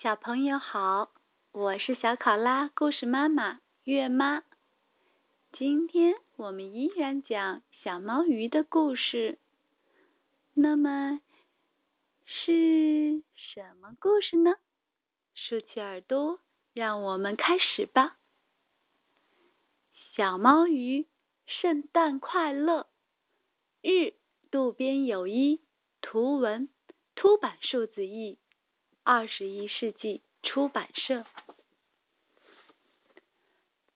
小朋友好，我是小考拉故事妈妈月妈。今天我们依然讲小猫鱼的故事。那么是什么故事呢？竖起耳朵，让我们开始吧。小猫鱼圣诞快乐日，渡边友一，图文，凸版数字译，21世纪出版社。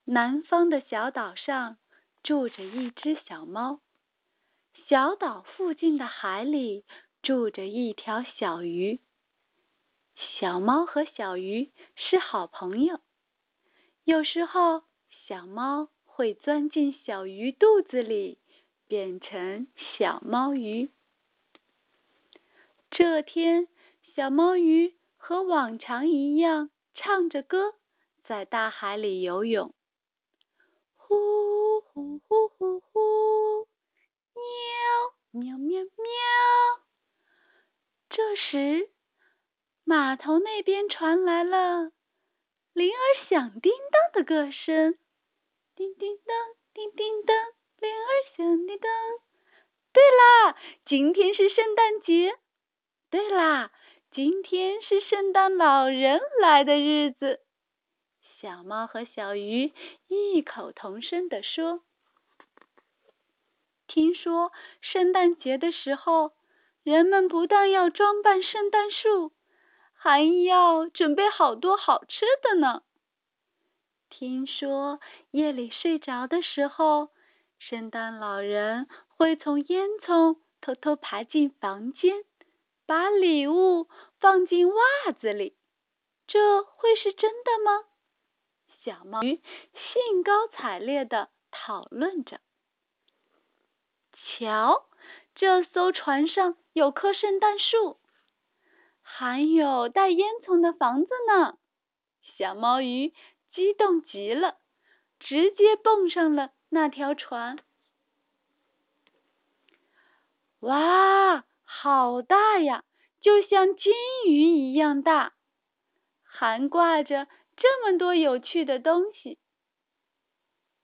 南方的小岛上住着一只小猫，小岛附近的海里住着一条小鱼。小猫和小鱼是好朋友，有时候小猫会钻进小鱼肚子里，变成小猫鱼。这天，小猫鱼和往常一样唱着歌，在大海里游泳。呼呼呼呼呼，喵喵喵喵。这时，码头那边传来了铃儿响叮当的歌声，叮叮当，叮叮当，铃儿响叮当。对啦，今天是圣诞节。对啦，今天是圣诞老人来的日子。小猫和小鱼异口同声地说，听说圣诞节的时候，人们不但要装扮圣诞树，还要准备好多好吃的呢。听说夜里睡着的时候，圣诞老人会从烟囱偷偷爬进房间，把礼物放进袜子里。这会是真的吗？小猫鱼兴高采烈地讨论着。瞧，这艘船上有棵圣诞树，还有带烟囱的房子呢。小猫鱼激动极了，直接蹦上了那条船。哇，好大呀，就像金鱼一样大，还挂着这么多有趣的东西。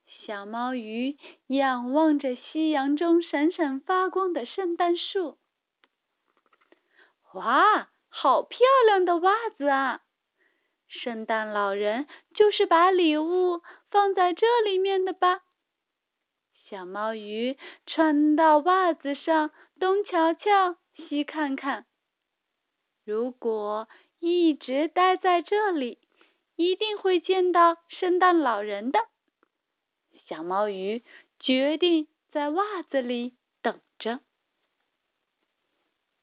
小猫鱼仰望着夕阳中闪闪发光的圣诞树。哇，好漂亮的袜子啊！圣诞老人就是把礼物放在这里面的吧？小猫鱼穿到袜子上，东瞧瞧，西看看。如果一直待在这里，一定会见到圣诞老人的。小猫鱼决定在袜子里等着。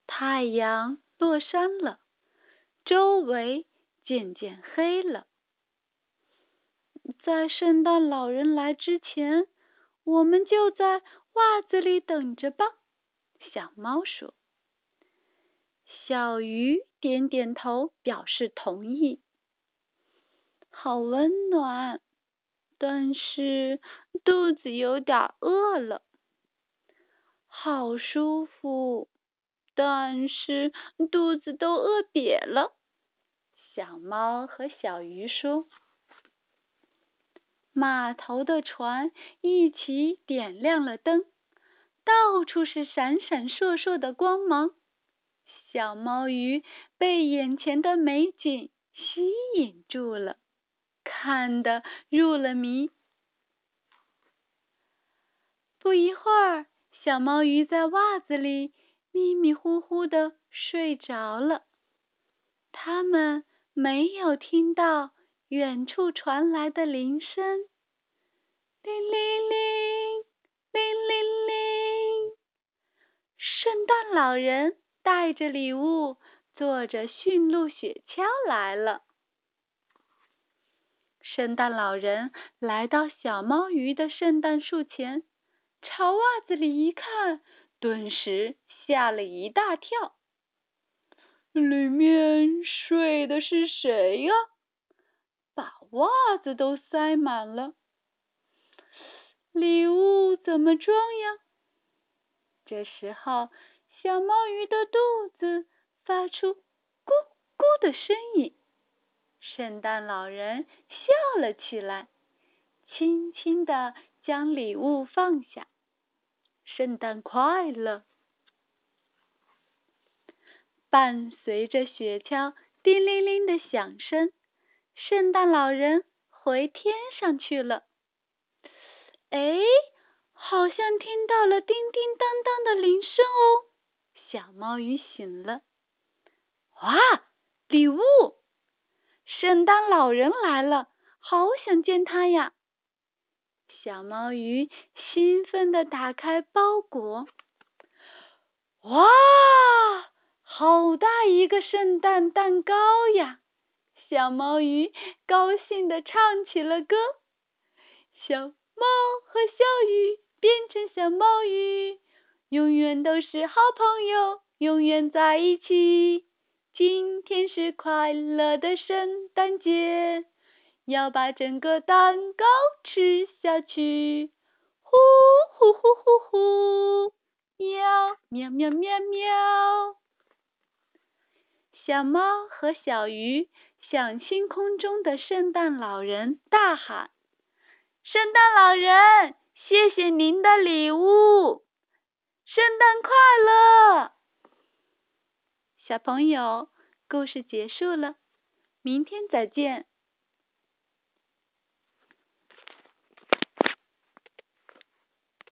太阳落山了，周围渐渐黑了。在圣诞老人来之前，我们就在袜子里等着吧，小猫说。小鱼点点头表示同意。好温暖，但是肚子有点饿了。好舒服，但是肚子都饿瘪了。小猫和小鱼说。码头的船一起点亮了灯，到处是闪闪烁烁的光芒。小猫鱼被眼前的美景吸引住了，看得入了迷。不一会儿，小猫鱼在袜子里迷迷糊糊地睡着了。他们没有听到远处传来的铃声，铃铃铃，铃铃铃。圣诞老人带着礼物，坐着驯鹿雪橇来了。圣诞老人来到小猫鱼的圣诞树前，朝袜子里一看，顿时吓了一大跳。里面睡的是谁呀？把袜子都塞满了。礼物怎么装呀？这时候，小猫鱼的肚子发出咕咕的声音。圣诞老人笑了起来，轻轻地将礼物放下。圣诞快乐！伴随着雪橇叮铃铃的响声，圣诞老人回天上去了。哎，好像听到了叮叮当当的铃声哦。小猫鱼醒了。哇，礼物！圣诞老人来了，好想见他呀！小猫鱼兴奋地打开包裹。哇，好大一个圣诞蛋糕呀！小猫鱼高兴地唱起了歌。小猫和小鱼变成小猫鱼，永远都是好朋友，永远在一起。今天是快乐的圣诞节，要把整个蛋糕吃下去。呼呼呼呼呼，喵喵喵喵喵。小猫和小鱼向星空中的圣诞老人大喊：圣诞老人，谢谢您的礼物，圣诞快乐！小朋友，故事结束了，明天再见。